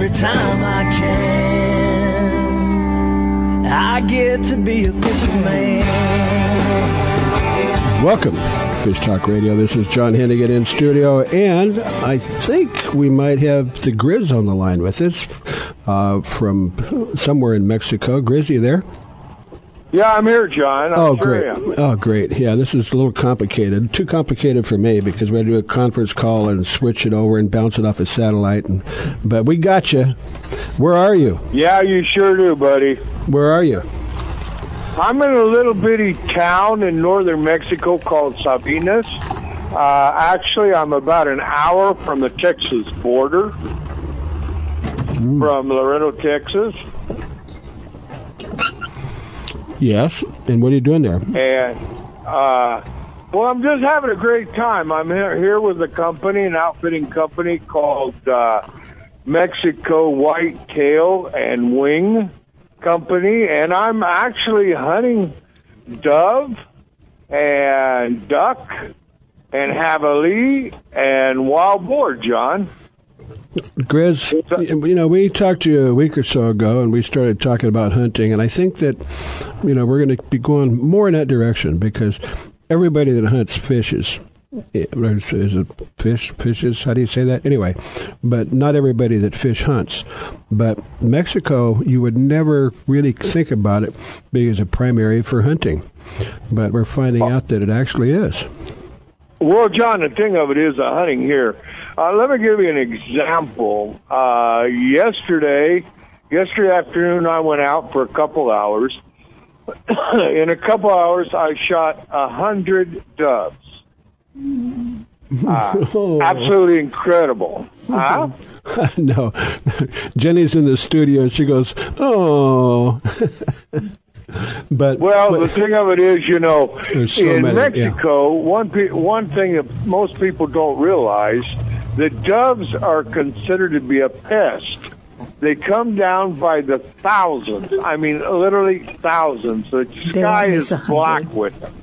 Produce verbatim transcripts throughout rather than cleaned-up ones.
every time I can. I get to be a fisherman. Welcome to Fish Talk Radio. This is John Hennigan in studio, and I think we might have the Grizz on the line with us uh, from somewhere in Mexico. Grizz, you there? Yeah, I'm here, John. I'm oh, sure great. Oh, great. Yeah, this is a little complicated. Too complicated for me because we had to do a conference call and switch it over and bounce it off a satellite. And, but we got you. Where are you? Yeah, you sure do, buddy. Where are you? I'm in a little bitty town in northern Mexico called Sabinas. Uh, actually, I'm about an hour from the Texas border, mm. from Laredo, Texas. Yes, and what are you doing there? And uh, well, I'm just having a great time. I'm here with a company, an outfitting company called uh, Mexico White Tail and Wing Company, and I'm actually hunting dove and duck and javali and wild boar, John. Grizz, you know, we talked to you a week or so ago, and we started talking about hunting, and I think that, you know, we're going to be going more in that direction because everybody that hunts fishes is a fish, fishes, how do you say that? Anyway, but not everybody that fish hunts. But Mexico, you would never really think about it being as a primary for hunting, but we're finding out that it actually is. Well, John, the thing of it is uh, hunting here. Uh, let me give you an example. Uh, yesterday, yesterday afternoon, I went out for a couple hours. In a couple hours, I shot a hundred doves. Uh, oh. Absolutely incredible. Huh? No. Jenny's in the studio, and she goes, oh. But well, but, the thing of it is, you know, so in many, Mexico, yeah. one pe- one thing that most people don't realize, the doves are considered to be a pest. They come down by the thousands. I mean, literally thousands. The sky is black with them.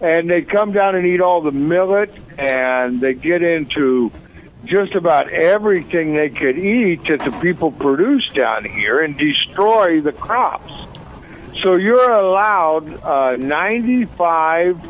And they come down and eat all the millet, and they get into just about everything they could eat that the people produce down here and destroy the crops. So you're allowed uh, ninety-five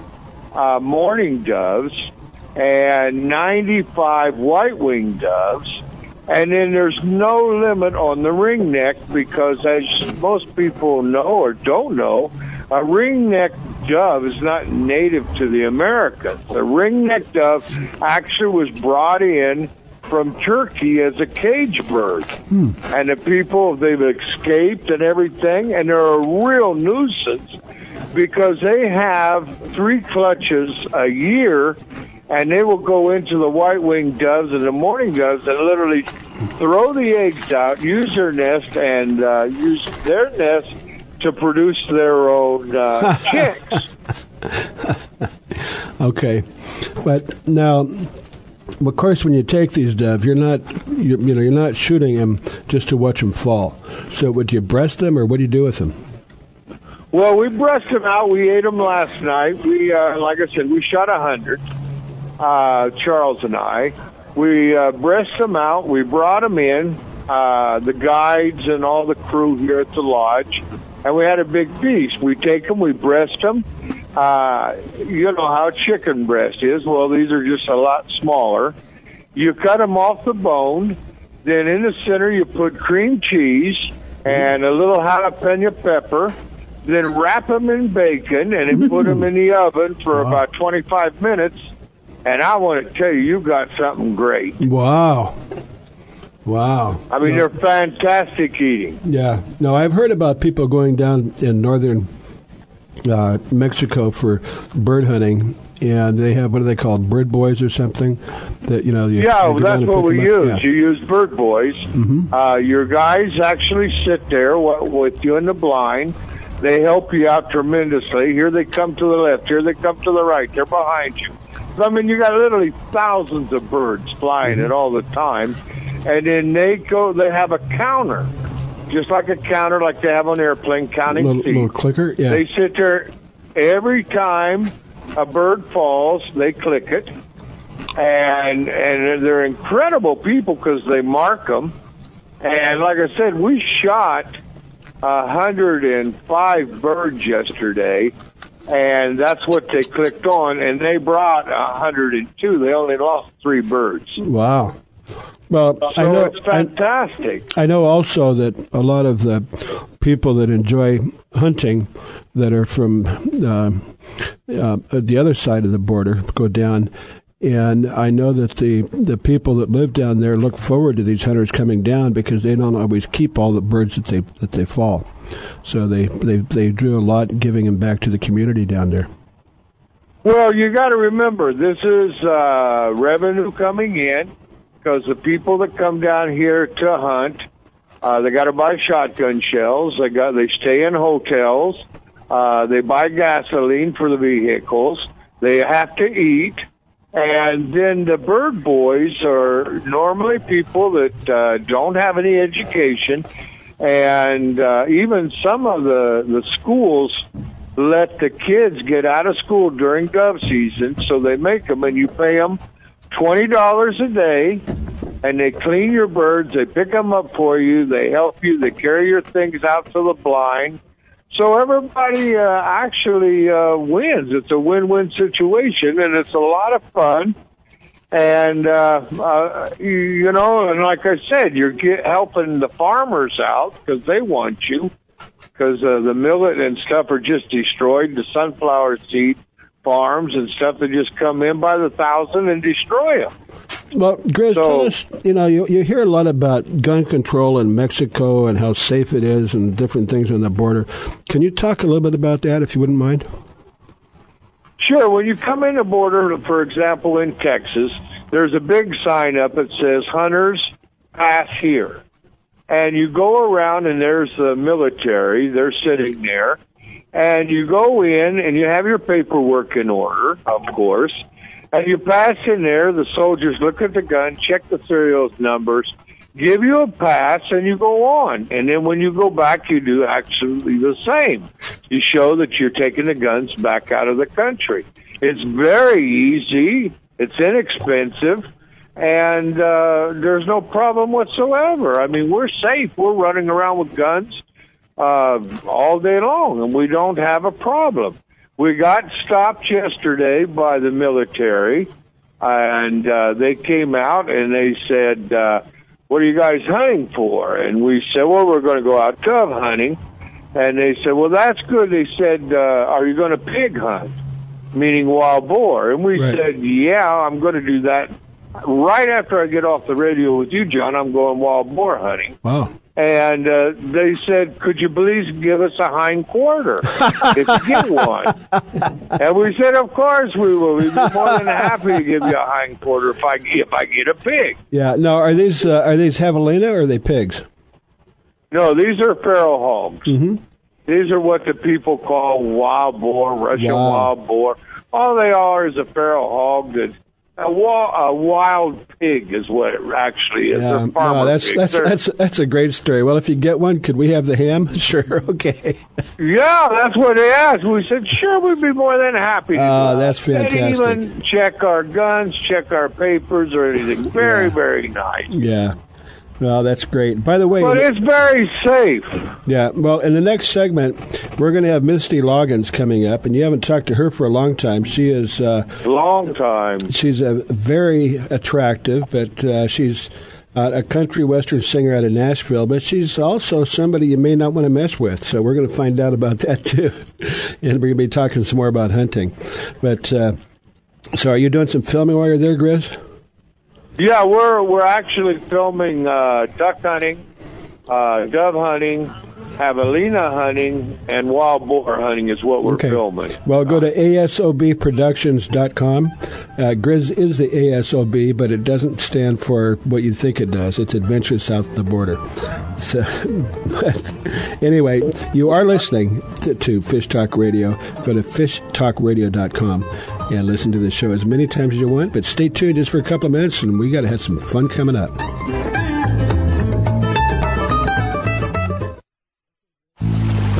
uh, mourning doves and ninety-five white-winged doves, and then there's no limit on the ringneck because, as most people know or don't know, a ringneck dove is not native to the Americas. The ringneck dove actually was brought in from Turkey as a cage bird. Hmm. And the people, they've escaped and everything, and they're a real nuisance because they have three clutches a year, and they will go into the white-winged doves and the mourning doves and literally throw the eggs out, use their nest, and uh, use their nest to produce their own uh, chicks. Okay. But now, of course, when you take these doves, you're not, you, you know, you're not shooting them just to watch them fall. So, would you breast them, or what do you do with them? Well, we breast them out. We ate them last night. We, uh, like I said, we shot a hundred. Uh, Charles and I, we uh, breast them out. We brought them in, uh, the guides and all the crew here at the lodge, and we had a big feast. We take them, we breast them. Uh, you know how chicken breast is. Well, these are just a lot smaller. You cut them off the bone. Then in the center, you put cream cheese and a little jalapeno pepper. Then wrap them in bacon and then put them in the oven for wow. about twenty-five minutes. And I want to tell you, you got something great. Wow. Wow. I mean, no. They're fantastic eating. Yeah. No, I've heard about people going down in northern Uh, Mexico for bird hunting, and they have, what do they call, bird boys or something? That you know. You, yeah, you well, that's what we use. Yeah. You use bird boys. Mm-hmm. Uh, your guys actually sit there with you in the blind. They help you out tremendously. Here they come to the left. Here they come to the right. They're behind you. I mean, you got literally thousands of birds flying mm-hmm. it all the time, and then they go. They have a counter. Just like a counter, like they have on an airplane, counting little, feet. Little clicker, yeah. They sit there every time a bird falls, they click it, and and they're incredible people because they mark them, And like I said, we shot one hundred five birds yesterday, and that's what they clicked on, and they brought one hundred two. They only lost three birds. Wow. Well, so I know it's fantastic. I, I know also that a lot of the people that enjoy hunting that are from uh, uh, the other side of the border go down, and I know that the, the people that live down there look forward to these hunters coming down because they don't always keep all the birds that they that they fall. So they, they, they do a lot giving them back to the community down there. Well, you got to remember, this is uh, revenue coming in. Because the people that come down here to hunt, uh, they got to buy shotgun shells. They got they stay in hotels. Uh, they buy gasoline for the vehicles. They have to eat, and then the bird boys are normally people that uh, don't have any education, and uh, even some of the the schools let the kids get out of school during dove season, so they make them and you pay them twenty dollars a day, and they clean your birds, they pick them up for you, they help you, they carry your things out to the blind. So everybody uh, actually uh, wins. It's a win-win situation, and it's a lot of fun. And, uh, uh, you, you know, and like I said, you're get, helping the farmers out because they want you, because uh, the millet and stuff are just destroyed, the sunflower seed farms and stuff that just come in by the thousand and destroy them. Well, Grizz, so, tell us, you know, you, you hear a lot about gun control in Mexico and how safe it is and different things on the border. Can you talk a little bit about that, if you wouldn't mind? Sure. When you come in the border, for example, in Texas, there's a big sign up that says, "Hunters, pass here." And you go around, and there's the military. They're sitting there. And you go in, and you have your paperwork in order, of course, and you pass in there. The soldiers look at the gun, check the serial numbers, give you a pass, and you go on. And then when you go back, you do actually the same. You show that you're taking the guns back out of the country. It's very easy. It's inexpensive. And uh, there's no problem whatsoever. I mean, we're safe. We're running around with guns Uh, all day long, and we don't have a problem. We got stopped yesterday by the military, and uh, they came out and they said, uh, "What are you guys hunting for?" And we said, "Well, we're going to go out dove hunting." And they said, "Well, that's good." They said, uh, "Are you going to pig hunt?" Meaning wild boar. And we right. said, "Yeah, I'm going to do that right after I get off the radio with you, John. I'm going wild boar hunting." Wow. And uh, they said, "Could you please give us a hind quarter if you get one?" And we said, "Of course we will. We'd be more than happy to give you a hind quarter if I if I get a pig." Yeah. No. Are these uh, are these javelina or are they pigs? No, these are feral hogs. Mm-hmm. These are what the people call wild boar, Russian wow. wild boar. All they are is a feral hog that. A, wa- a wild pig is what it actually is. Yeah, no, that's, that's, that's, that's a great story. Well, if you get one, could we have the ham? Sure, okay. Yeah, that's what they asked. We said, sure, we'd be more than happy. Oh, uh, that's fantastic. They didn't even check our guns, check our papers or anything. Very, yeah. very nice. Yeah. Well, that's great. By the way... But it's very safe. Yeah. Well, in the next segment, we're going to have Misty Loggins coming up, and you haven't talked to her for a long time. She is... Uh, long time. She's a very attractive, but uh, she's uh, a country western singer out of Nashville, but she's also somebody you may not want to mess with, so we're going to find out about that, too. And we're going to be talking some more about hunting. But, uh, so are you doing some filming while you're there, Grizz? Yeah, we're we're actually filming uh, duck hunting, uh, dove hunting, javelina hunting, and wild boar hunting is what we're okay. filming. Well, go to A S O B productions dot com. Uh, Grizz is the A S O B, but it doesn't stand for what you think it does. It's Adventures South of the Border. So, but anyway, you are listening to, to Fish Talk Radio. Go to fish talk radio dot com. And listen to the show as many times as you want, but stay tuned just for a couple of minutes, and we got to have some fun coming up.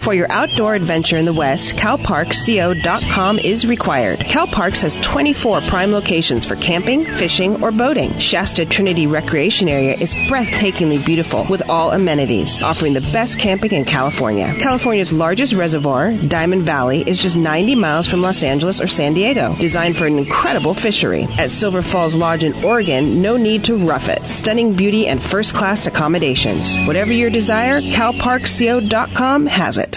For your outdoor adventure in the West, Cal Parks Co dot com is required. CalParks has twenty-four prime locations for camping, fishing, or boating. Shasta Trinity Recreation Area is breathtakingly beautiful with all amenities, offering the best camping in California. California's largest reservoir, Diamond Valley, is just ninety miles from Los Angeles or San Diego, designed for an incredible fishery. At Silver Falls Lodge in Oregon, no need to rough it. Stunning beauty and first-class accommodations. Whatever your desire, Cal Parks Co dot com has it.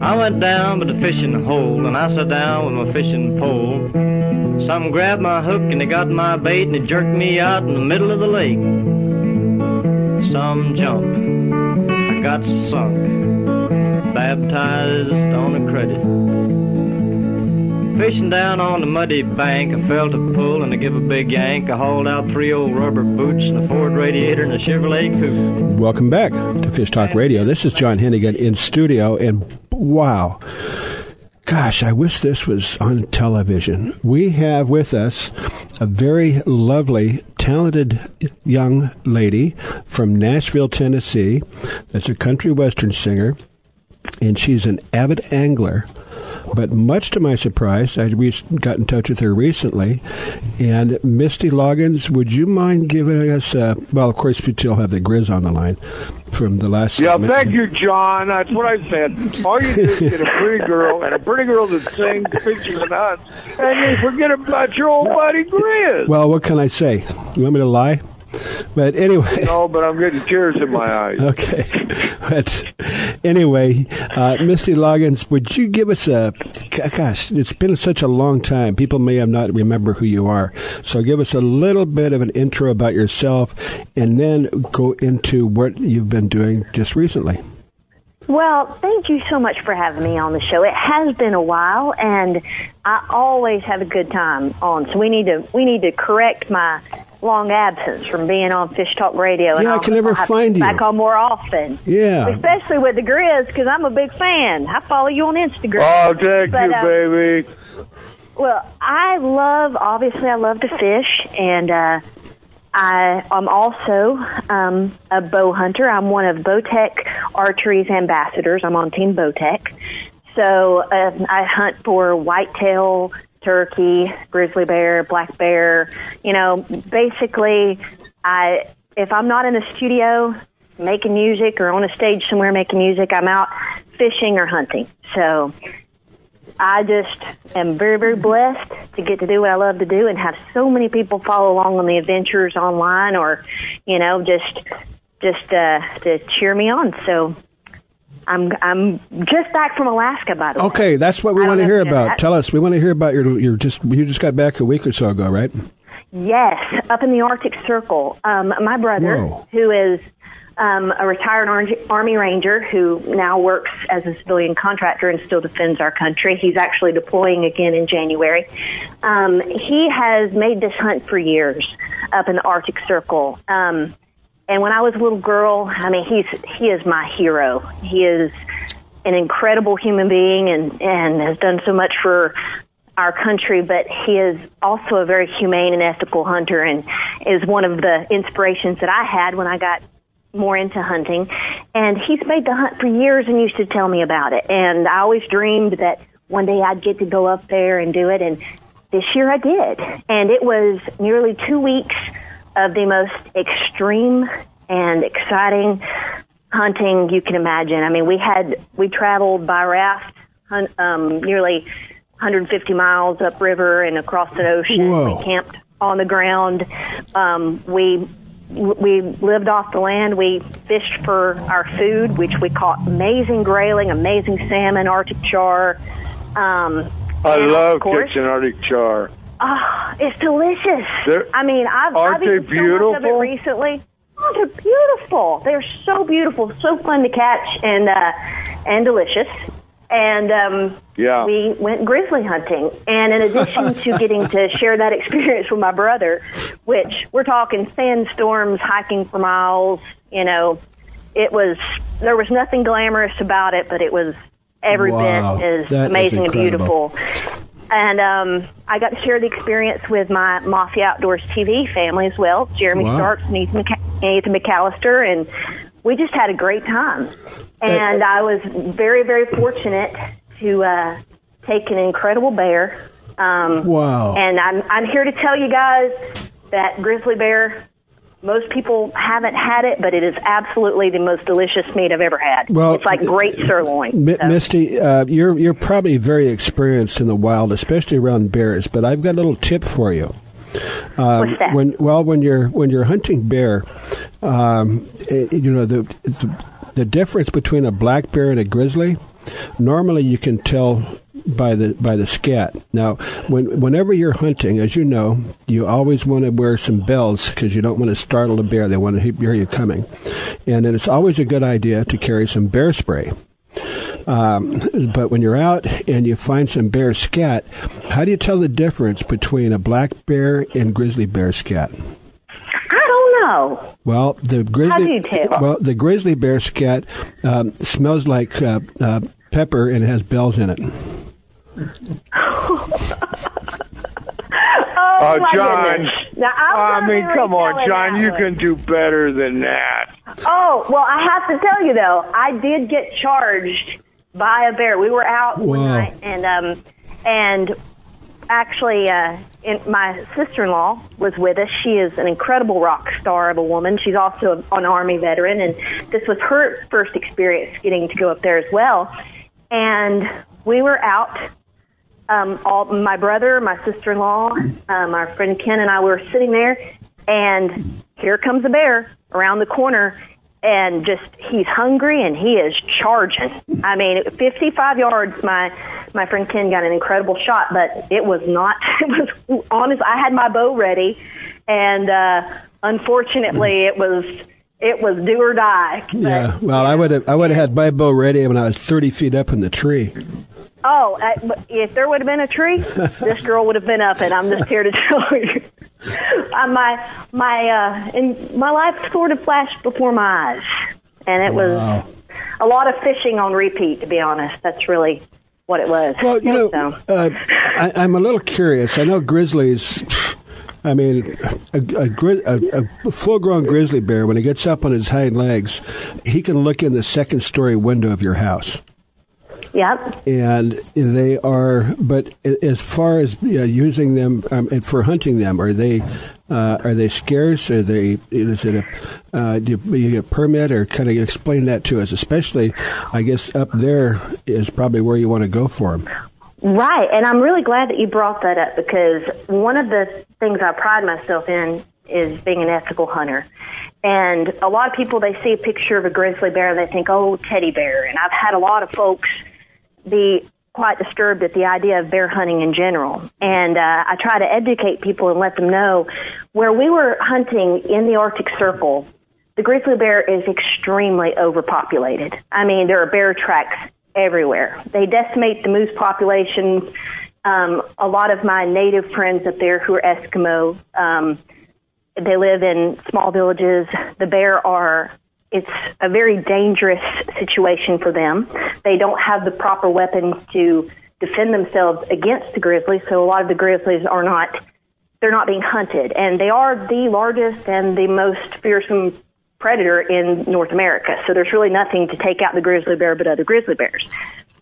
I went down by the fishing hole, and I sat down with my fishing pole. Some grabbed my hook, and they got my bait, and they jerked me out in the middle of the lake. Some jumped. I got sunk, baptized on a credit. Fishing down on the muddy bank, I felt a pull, and I give a big yank. I hauled out three old rubber boots, and a Ford radiator, and a Chevrolet coupe. Welcome back to Fish Talk Radio. This is John Hennigan in studio, and wow. Gosh, I wish this was on television. We have with us a very lovely, talented young lady from Nashville, Tennessee. That's a country western singer, and she's an avid angler. But much to my surprise, I got in touch with her recently. And Misty Loggins, would you mind giving us a, well, of course, we still have the Grizz on the line from the last Yeah, segment. Thank you, John. That's what I said. All you do is get a pretty girl, and a pretty girl that sings, pictures and us, and you forget about your old buddy Grizz. Well, what can I say? You want me to lie? But anyway, no, but I'm getting tears in my eyes. Okay, but anyway, uh, Misty Loggins, would you give us a? Gosh, it's been such a long time. People may have not remember who you are. So give us a little bit of an intro about yourself, and then go into what you've been doing just recently. Well, thank you so much for having me on the show. It has been a while, and I always have a good time on. So we need to we need to correct my long absence from being on Fish Talk Radio. And yeah, I can never find you. Back on more often. Yeah. Especially with the Grizz, because I'm a big fan. I follow you on Instagram. Oh, thank but, you, uh, baby. Well, I love, obviously, I love to fish, and uh, I, I'm also um, a bow hunter. I'm one of Bowtech Archery's ambassadors. I'm on Team Bowtech. So um, I hunt for whitetail, turkey, grizzly bear, black bear. You know, basically, I if I'm not in the studio making music or on a stage somewhere making music, I'm out fishing or hunting. So I just am very, very blessed to get to do what I love to do and have so many people follow along on the adventures online or, you know, just just uh, to cheer me on. So I'm I'm just back from Alaska, by the way. Okay, that's what we want to hear about. That. Tell us. We want to hear about your your just you just got back a week or so ago, right? Yes, up in the Arctic Circle. Um, my brother, Whoa. who is um, a retired Army Ranger who now works as a civilian contractor and still defends our country. He's actually deploying again in January. Um, he has made this hunt for years up in the Arctic Circle. Um, and when I was a little girl, I mean, he's he is my hero. He is an incredible human being and, and has done so much for our country, but he is also a very humane and ethical hunter and is one of the inspirations that I had when I got more into hunting. And he's made the hunt for years and used to tell me about it. And I always dreamed that one day I'd get to go up there and do it. And this year I did. And it was nearly two weeks of the most extreme and exciting hunting you can imagine. I mean, we had, we traveled by raft, um, nearly one hundred fifty miles upriver and across the ocean. Whoa. We camped on the ground. Um, we we lived off the land. We fished for our food, which we caught amazing grayling, amazing salmon, Arctic char. Um, I love catching Arctic char. Oh, it's delicious. They're, I mean, I've, I've eaten so beautiful? much of it recently. Oh, they're beautiful. They're so beautiful, so fun to catch and uh, and delicious. And um, yeah. we went grizzly hunting. And in addition to getting to share that experience with my brother, which we're talking sandstorms, hiking for miles, you know, it was, there was nothing glamorous about it, but it was every wow. bit as that amazing and beautiful. And um, I got to share the experience with my Mafia Outdoors T V family as well, Jeremy wow. Starks and Ethan, McC- Ethan McAllister, and we just had a great time. And I was very, very fortunate to uh, take an incredible bear. Um, wow. And I'm, I'm here to tell you guys that grizzly bear, most people haven't had it, but it is absolutely the most delicious meat I've ever had. Well, it's like great sirloin. M- so. Misty, uh, you're, you're probably very experienced in the wild, especially around bears, but I've got a little tip for you. Um, What's that? When, well, when you're, when you're hunting bear, um, it, you know, the... the The difference between a black bear and a grizzly, normally you can tell by the by the scat. Now, when, whenever you're hunting, as you know, you always want to wear some bells because you don't want to startle the bear. They want to hear you coming. And it's always a good idea to carry some bear spray. Um, but when you're out and you find some bear scat, how do you tell the difference between a black bear and grizzly bear scat? Well, the grizzly well the grizzly bear scat um, smells like uh, uh, pepper and has bells in it. oh, oh my John! Goodness. Now, I, I mean, really come on, John! You can do better than that. Oh well, I have to tell you though, I did get charged by a bear. We were out wow. one night, and um, and. Actually, uh, in, my sister-in-law was with us. She is an incredible rock star of a woman. She's also an Army veteran, and this was her first experience getting to go up there as well. And we were out, um, all my brother, my sister-in-law, um, our friend Ken and I were sitting there, and here comes a bear around the corner, and just he's hungry and he is charging. I mean, fifty-five yards, my my friend Ken got an incredible shot, but it was not, it was honest. I had my bow ready, and uh, unfortunately it was it was do or die. But, yeah, well, yeah. I would have I would have had my bow ready when I was thirty feet up in the tree. Oh, if there would have been a tree, this girl would have been up, and I'm just here to tell you. Uh, my my uh, in, my life sort of flashed before my eyes, and it wow. was a lot of fishing on repeat, to be honest. That's really what it was. Well, you know, so. uh, I, I'm a little curious. I know grizzlies, I mean, a, a, gri- a, a full-grown grizzly bear, when he gets up on his hind legs, he can look in the second-story window of your house. Yep. And they are, but as far as you know, using them um, and for hunting them, are they uh, are they scarce? Are they? Is it a uh, do you get a permit, or kind of explain that to us? Especially, I guess up there is probably where you want to go for them. Right, and I'm really glad that you brought that up, because one of the things I pride myself in is being an ethical hunter. And a lot of people, they see a picture of a grizzly bear and they think, oh, teddy bear. And I've had a lot of folks be quite disturbed at the idea of bear hunting in general. And uh, I try to educate people and let them know, where we were hunting in the Arctic Circle, the grizzly bear is extremely overpopulated. I mean, there are bear tracks everywhere. They decimate the moose populations. Um, a lot of my native friends up there who are Eskimo, um, they live in small villages. The bear are, it's a very dangerous situation for them. They don't have the proper weapons to defend themselves against the grizzly, so a lot of the grizzlies are not, they're not being hunted. And they are the largest and the most fearsome predator in North America, so there's really nothing to take out the grizzly bear but other grizzly bears.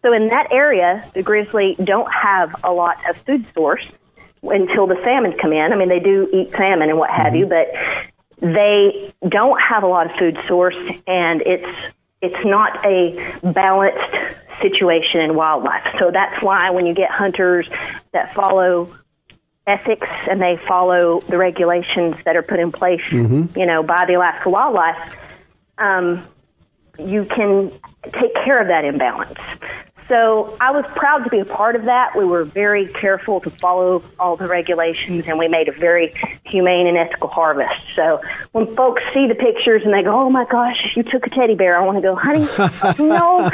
So in that area, the grizzly don't have a lot of food source until the salmon come in. I mean, they do eat salmon and what have you, but they don't have a lot of food source, and it's it's not a balanced situation in wildlife. So that's why when you get hunters that follow ethics and they follow the regulations that are put in place, mm-hmm. you know, by the Alaska Wildlife, um, you can take care of that imbalance. So I was proud to be a part of that. We were very careful to follow all the regulations, and we made a very humane and ethical harvest. So when folks see the pictures and they go, oh, my gosh, you took a teddy bear, I want to go, honey, no,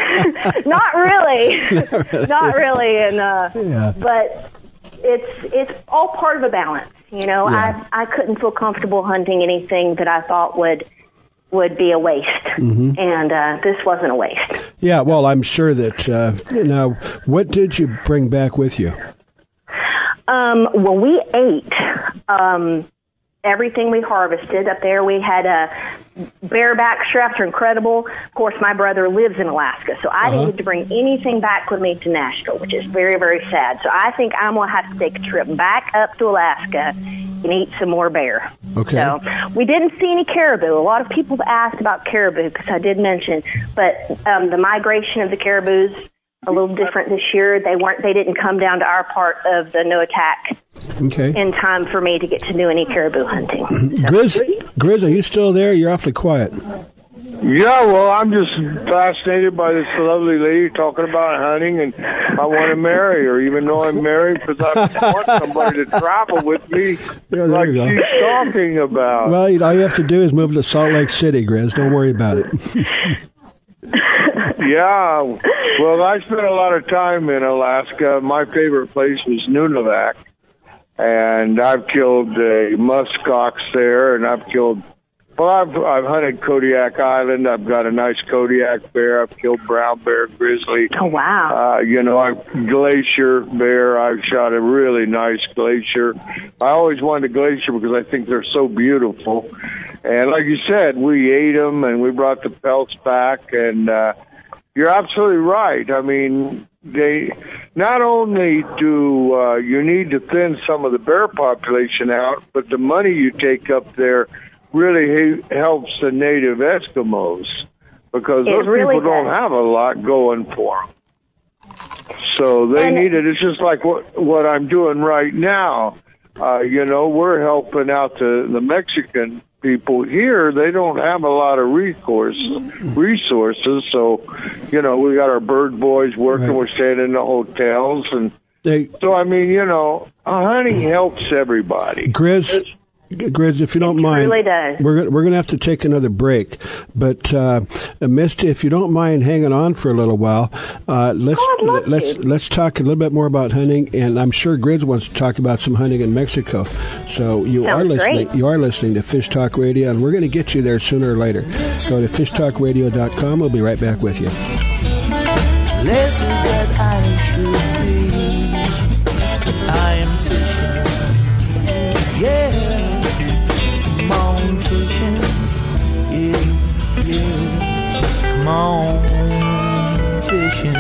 not really. Not really. Not really. And, uh, yeah. But it's it's all part of a balance. You know, yeah. I I couldn't feel comfortable hunting anything that I thought would would be a waste, mm-hmm. and uh, this wasn't a waste. Yeah, well, I'm sure that, uh, you know, what did you bring back with you? Um, well, we ate um, everything we harvested up there. We had uh, bareback straps are incredible. Of course, my brother lives in Alaska, so I uh-huh. didn't get to bring anything back with me to Nashville, which is very, very sad. So I think I'm going to have to take a trip back up to Alaska and eat some more bear. Okay. So we didn't see any caribou. A lot of people have asked about caribou because I did mention, but um, the migration of the caribou's a little different this year. They weren't. They didn't come down to our part of the no attack okay. in time for me to get to do any caribou hunting. So. Grizz, Grizz, are you still there? You're awfully quiet. Yeah, well, I'm just fascinated by this lovely lady talking about hunting, and I want to marry her, even though I'm married, because I want somebody to travel with me yeah, like she's talking about. Well, you know, all you have to do is move to Salt Lake City, Grizz. Don't worry about it. Yeah, well, I spent a lot of time in Alaska. My favorite place was Nunivak, and I've killed uh, muskox there, and I've killed... Well, I've, I've hunted Kodiak Island. I've got a nice Kodiak bear. I've killed brown bear, grizzly. Oh, wow. Uh, you know, I've glacier bear. I've shot a really nice glacier. I always wanted a glacier because I think they're so beautiful. And like you said, we ate them and we brought the pelts back. And uh, you're absolutely right. I mean, they not only do uh, you need to thin some of the bear population out, but the money you take up there really helps the native Eskimos, because those really people does. Don't have a lot going for them. So they and need it. It's just like what what I'm doing right now. Uh, you know, we're helping out the, the Mexican people here. They don't have a lot of recourse resources. So, you know, we got our bird boys working. Right. We're staying in the hotels. And they, so, I mean, you know, hunting helps everybody. Grizz. It's, Grizz, if you don't it mind, really we're we're going to have to take another break. But uh, Misty, if you don't mind hanging on for a little while, uh, let's oh, let's you. let's talk a little bit more about hunting, and I'm sure Grizz wants to talk about some hunting in Mexico. So you Sounds are listening, great. you are listening to Fish Talk Radio, and we're going to get you there sooner or later. Go to fish talk radio dot com. We'll be right back with you. Places that I should be, I am fishing. Yeah. Yeah, yeah, come on fishing.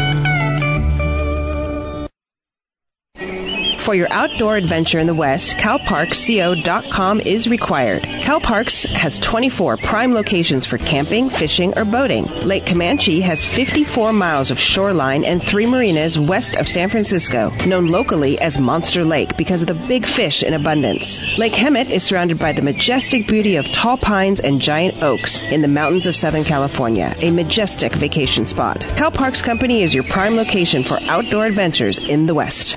For your outdoor adventure in the West, Cal Parks Co dot com is required. CalParks has twenty-four prime locations for camping, fishing, or boating. Lake Comanche has fifty-four miles of shoreline and three marinas west of San Francisco, known locally as Monster Lake because of the big fish in abundance. Lake Hemet is surrounded by the majestic beauty of tall pines and giant oaks in the mountains of Southern California, a majestic vacation spot. CalParks Company is your prime location for outdoor adventures in the West.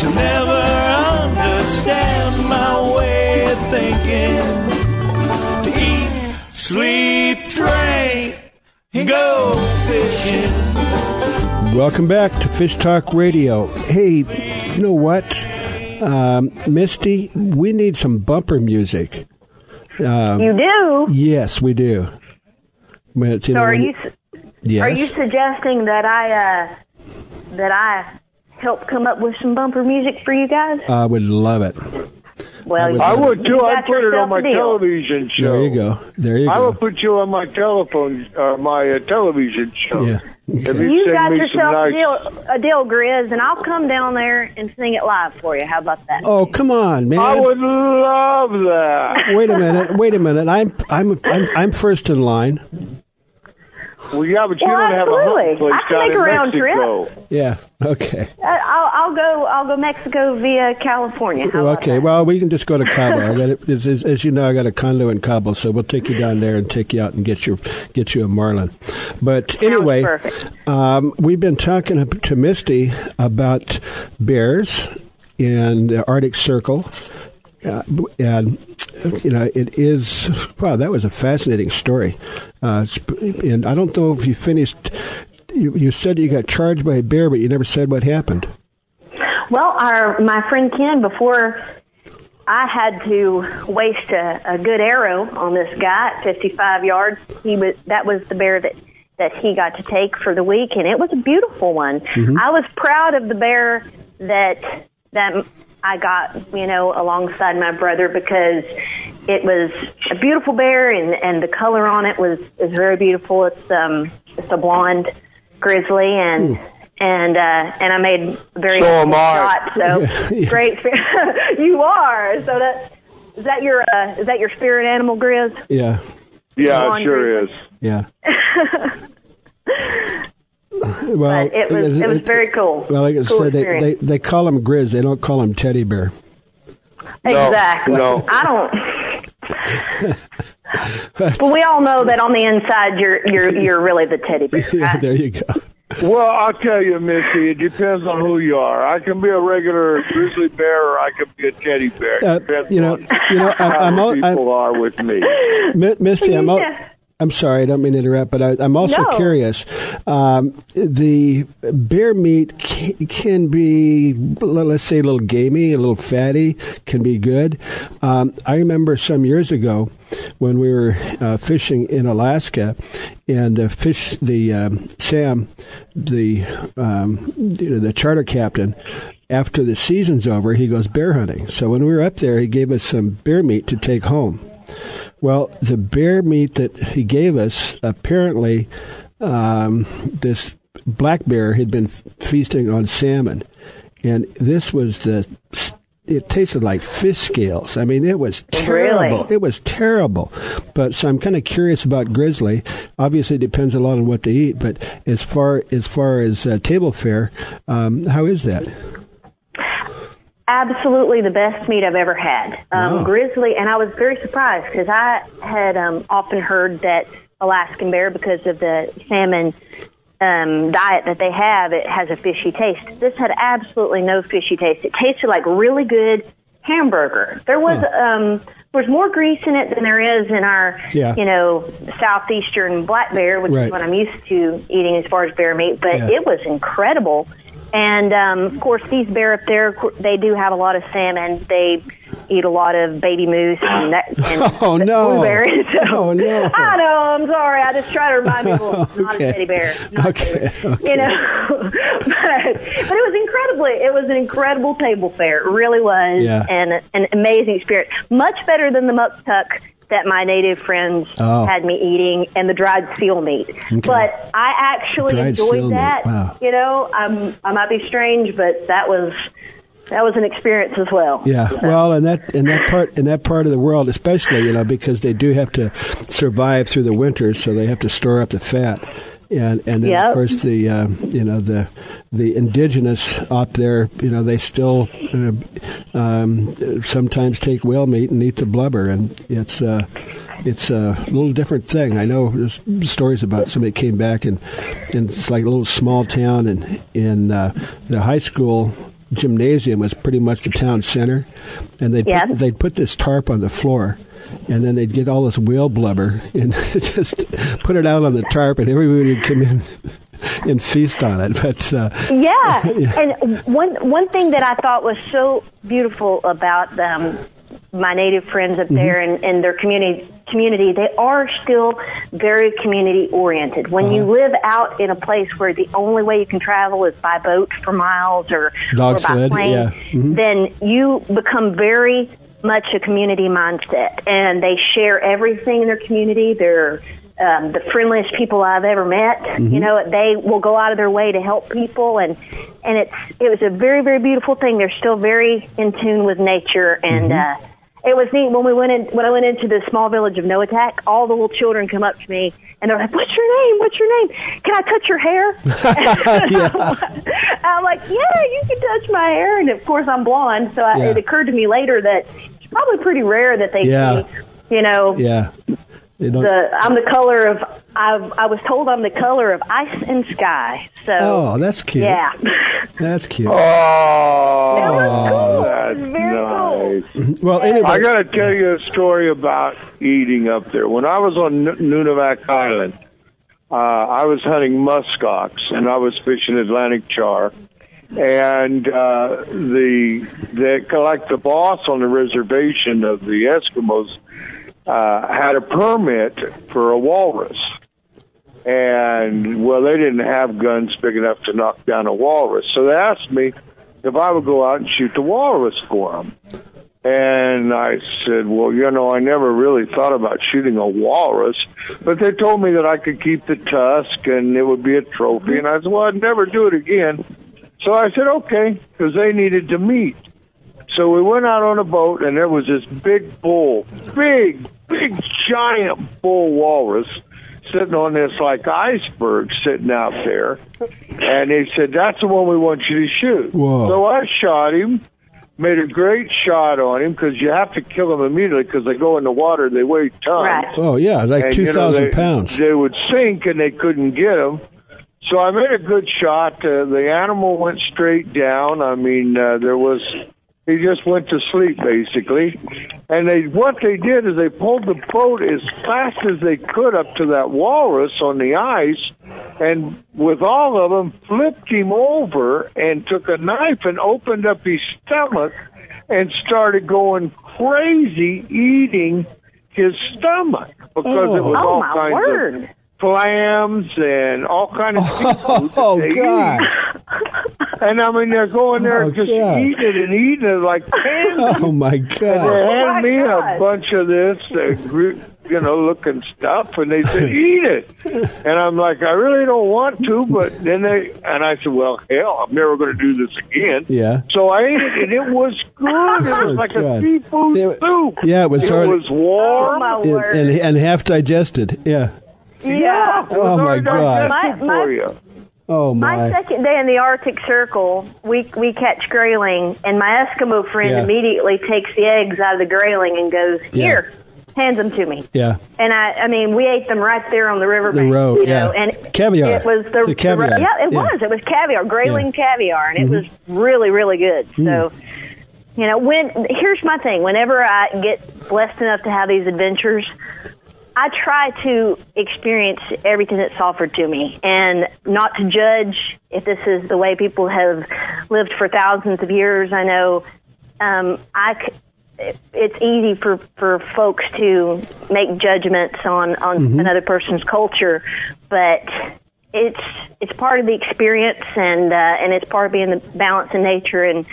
You never understand my way of thinking. To eat, sleep, drink, and go fishing. Welcome back to Fish Talk Radio. Hey, you know what? Um, Misty, we need some bumper music. Um, you do? Yes, we do. Well, so are you, yes. Are you suggesting that I, uh, that I... help come up with some bumper music for you guys? I would love it. Well, I would, I would too. I'd put it on my television show. There you go. There you go. I would put you on my telephone, uh, my uh, television show. Yeah. Okay. You, you got yourself nice... a, deal, a deal, Grizz, and I'll come down there and sing it live for you. How about that? Oh, come on, man! I would love that. Wait a minute. Wait a minute. I'm I'm I'm, I'm first in line. Well, yeah, but you well, don't absolutely. have a place I can down make a round Mexico. Trip. Yeah. Okay. Uh, I'll, I'll go. I'll go Mexico via California. How okay. Well, we can just go to Cabo. I got as, as, as you know, I got a condo in Cabo, so we'll take you down there and take you out and get your get you a marlin. But anyway, um, we've been talking to Misty about bears and the Arctic Circle, uh, and you know it is. Wow, that was a fascinating story. Uh, and I don't know if you finished, you, you said you got charged by a bear, but you never said what happened. Well, our my friend Ken, before I had to waste a, a good arrow on this guy at fifty-five yards, he was, that was the bear that, that he got to take for the week, and it was a beautiful one. Mm-hmm. I was proud of the bear that that I got, you know, alongside my brother because it was a beautiful bear, and, and the color on it was is very beautiful. It's um, it's a blonde grizzly, and mm. And, uh, and I made very so good shot. So yeah. Great. You are. So that, is that your, uh, is that your spirit animal, Grizz? Yeah. Yeah, Laundry. It sure is. Yeah. Well, but it was, it, it was very cool. Well, like I cool said, they, they, they call him Grizz. They don't call him Teddy Bear. Exactly. No, no. I don't. But we all know that on the inside, you're, you're, you're really the teddy bear. Right? Yeah, there you go. Well, I'll tell you, Misty, it depends on who you are. I can be a regular grizzly bear, or I can be a teddy bear. Uh, you know, you know, I, I'm all, people I'm, are with me, M- Misty. I'm, all, I'm sorry, I don't mean to interrupt, but I, I'm also no. curious. Um, the bear meat can, can be, let's say, a little gamey, a little fatty, can be good. Um, I remember some years ago when we were uh, fishing in Alaska, and the fish, the um, Sam, the um, you know, the charter captain, after the season's over, he goes bear hunting. So when we were up there, he gave us some bear meat to take home. Well, the bear meat that he gave us, apparently, um, this black bear had been feasting on salmon, and this was the. It tasted like fish scales. I mean, it was terrible. Really? It was terrible. But so I'm kind of curious about grizzly. Obviously, it depends a lot on what they eat. But as far as far as uh, table fare, um, how is that? Absolutely the best meat I've ever had. Um, wow. Grizzly, and I was very surprised because I had um, often heard that Alaskan bear, because of the salmon Um, diet that they have, it has a fishy taste. This had absolutely no fishy taste. It tasted like really good hamburger. There was um, there was more grease in it than there is in our, yeah. you know, southeastern black bear, which right. is what I'm used to eating as far as bear meat. But yeah. it was incredible. And um, of course, these bear up there, they do have a lot of salmon. They eat a lot of baby moose and, that, and oh, no. blueberries. So, oh no! I know. I'm sorry. I just try to remind people, it's not okay. a teddy bear. Not okay. A teddy, okay. You know, but, but it was incredibly. It was an incredible table fare. It really was, yeah. and an amazing experience. Much better than the muck tuck that my native friends oh. had me eating, and the dried seal meat. Okay. But I actually dried enjoyed that. Wow. You know, I'm, I might be strange, but that was that was an experience as well. Yeah, so. Well, and that in that part in that part of the world, especially, you know, because they do have to survive through the winter, so they have to store up the fat. And and then yep. of course the uh, you know the the indigenous up there, you know, they still uh, um, sometimes take whale meat and eat the blubber, and it's uh, it's a little different thing. I know there's stories about somebody came back and, and it's like a little small town, and in uh, the high school gymnasium was pretty much the town center, and they yep. they put this tarp on the floor. And then they'd get all this whale blubber and just put it out on the tarp, and everybody would come in and feast on it. But uh, yeah. yeah, and one one thing that I thought was so beautiful about um, my native friends up there mm-hmm. and, and their community community, they are still very community oriented. When uh-huh. you live out in a place where the only way you can travel is by boat for miles or, or by plane, yeah. mm-hmm. then you become very much a community mindset, and they share everything in their community. They're um, the friendliest people I've ever met. Mm-hmm. You know, they will go out of their way to help people, and and it's it was a very very beautiful thing. They're still very in tune with nature, and mm-hmm. uh, it was neat when we went in. When I went into the small village of Noatak, all the little children come up to me and they're like, "What's your name? What's your name? Can I touch your hair?" I'm like, "Yeah, you can touch my hair," and of course I'm blonde, so I, yeah. it occurred to me later that. Probably pretty rare that they yeah. see, you know. Yeah. The, I'm the color of. I've, I was told I'm the color of ice and sky. So. Oh, that's cute. Yeah. That's cute. Oh, that was cool. That's it was very nice. Cool. Well, yeah. anyway, I got to tell you a story about eating up there. When I was on N- Nunivak Island, uh, I was hunting muskox and I was fishing Atlantic char. And uh, the, the like the boss on the reservation of the Eskimos uh, had a permit for a walrus, and well, they didn't have guns big enough to knock down a walrus, so they asked me if I would go out and shoot the walrus for them. And I said, well, you know, I never really thought about shooting a walrus, but they told me that I could keep the tusk and it would be a trophy. And I said, well, I'd never do it again. So I said, okay, because they needed to meet. So we went out on a boat, and there was this big bull, big, big, giant bull walrus sitting on this, like, iceberg sitting out there. And they said, that's the one we want you to shoot. Whoa. So I shot him, made a great shot on him, because you have to kill him immediately, because they go in the water, they weigh tons. Right. Oh, yeah, like and, two thousand you know, pounds. They would sink, and they couldn't get him. So I made a good shot. Uh, the animal went straight down. I mean, uh, there was... He just went to sleep, basically. And they, what they did is they pulled the boat as fast as they could up to that walrus on the ice, and with all of them, flipped him over and took a knife and opened up his stomach and started going crazy eating his stomach, because oh, it was oh, all my kinds word. of clams and all kinds of seafood oh, that they God. eat. And, I mean, they're going there oh, and just God. eating and eating it like candy. Oh, my God. And they had oh me God. a bunch of this, uh, you know, looking stuff, and they said, eat it. And I'm like, I really don't want to, but then they, and I said, well, hell, I'm never going to do this again. Yeah. So I ate it, and it was good. It was oh, like God. a seafood it, soup. Yeah, it was It hard. was warm. Oh, it, and, and half digested, yeah. Yeah. yeah oh, my God. My, my, for you. Oh my. my second day in the Arctic Circle, we we catch grayling, and my Eskimo friend yeah. immediately takes the eggs out of the grayling and goes, here, yeah. hands them to me. Yeah. And, I I mean, we ate them right there on the riverbank. The road, you know, yeah. And caviar. It was the, the caviar. The, yeah, it yeah. was. It was caviar, grayling yeah. caviar, and mm-hmm. it was really, really good. Mm. So, you know, when here's my thing. Whenever I get blessed enough to have these adventures, I try to experience everything that's offered to me, and not to judge if this is the way people have lived for thousands of years. I know um, I c- it's easy for, for folks to make judgments on, on mm-hmm. another person's culture, but it's it's part of the experience, and uh, and it's part of being the balance in nature. And,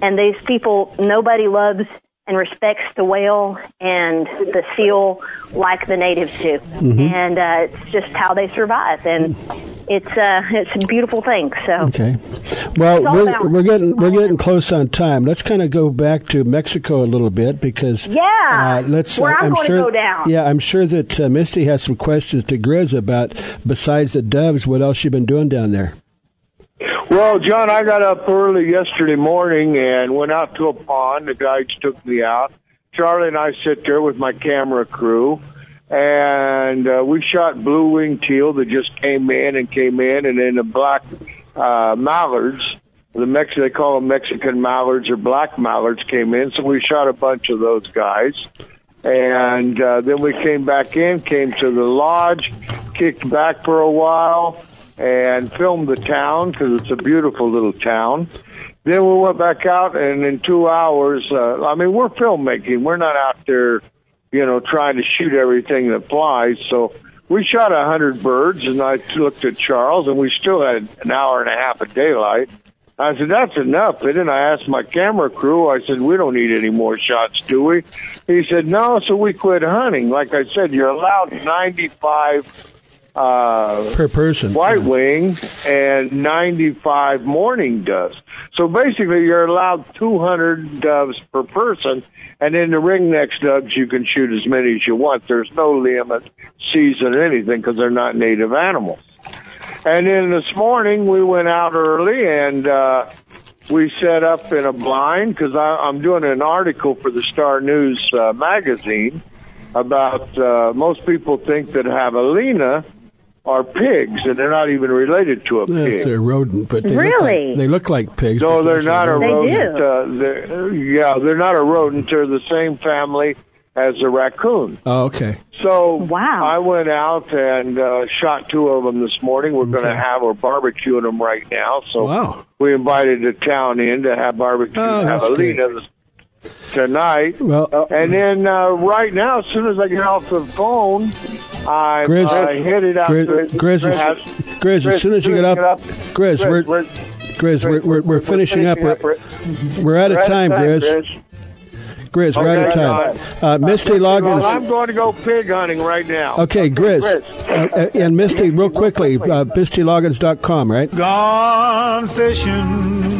and these people, nobody loves and respects the whale and the seal like the natives do. Mm-hmm. And uh, it's just how they survive. And it's uh, it's a beautiful thing. So okay. Well, we're, we're getting we're getting close on time. Let's kind of go back to Mexico a little bit, because yeah, uh, let's. Where uh, I'm, I'm going sure, to go down. Yeah, I'm sure that uh, Misty has some questions to Grizz about, besides the doves, what else you've been doing down there. Well, John, I got up early yesterday morning and went out to a pond. The guides took me out. Charlie and I sit there with my camera crew, and uh, we shot blue-winged teal that just came in and came in, and then the black uh, mallards, the Mex- they call them Mexican mallards or black mallards, came in, so we shot a bunch of those guys. And uh, then we came back in, came to the lodge, kicked back for a while, and filmed the town, because it's a beautiful little town. Then we went back out, and in two hours, uh, I mean, we're filmmaking. We're not out there, you know, trying to shoot everything that flies. So we shot a hundred birds, and I looked at Charles, and we still had an hour and a half of daylight. I said, that's enough. And then I asked my camera crew, I said, we don't need any more shots, do we? He said, no, so we quit hunting. Like I said, you're allowed ninety-five Uh, per person, white yeah. wing, and ninety-five mourning doves. So basically, you're allowed two hundred doves per person, and in the ringneck doves, you can shoot as many as you want. There's no limit, season, or anything, because they're not native animals. And then this morning, we went out early, and uh, we set up in a blind, because I'm doing an article for the Star News uh, magazine about uh, most people think that javelina are pigs, and they're not even related to a yeah, pig. They're rodent, but they really? Look like, they look like pigs. No, they're not a rodent. Uh, they're, yeah, they're not a rodent. They're the same family as a raccoon. Oh, okay. So wow. I went out and uh, shot two of them this morning. We're okay. going to have, we're barbecuing them right now. So wow. we invited the town in to have barbecue oh, javelina tonight. Well, uh, and then uh, right now, as soon as I get off the phone, I'm Grizz, uh, headed out. Grizz, to Grizz, Grizz, Grizz, Grizz, as soon as you get up, up Grizz, Grizz, we're, Grizz, we're, Grizz, we're, we're, we're, we're finishing, finishing up. up. We're, we're out of time, Grizz. Grizz. Grizz, we're okay, out of time. Uh, uh, Misty Loggins. Well, I'm going to go pig hunting right now. Okay, Grizz. Grizz. Uh, and Misty, real quickly, uh, misty loggins dot com, right? Gone fishing.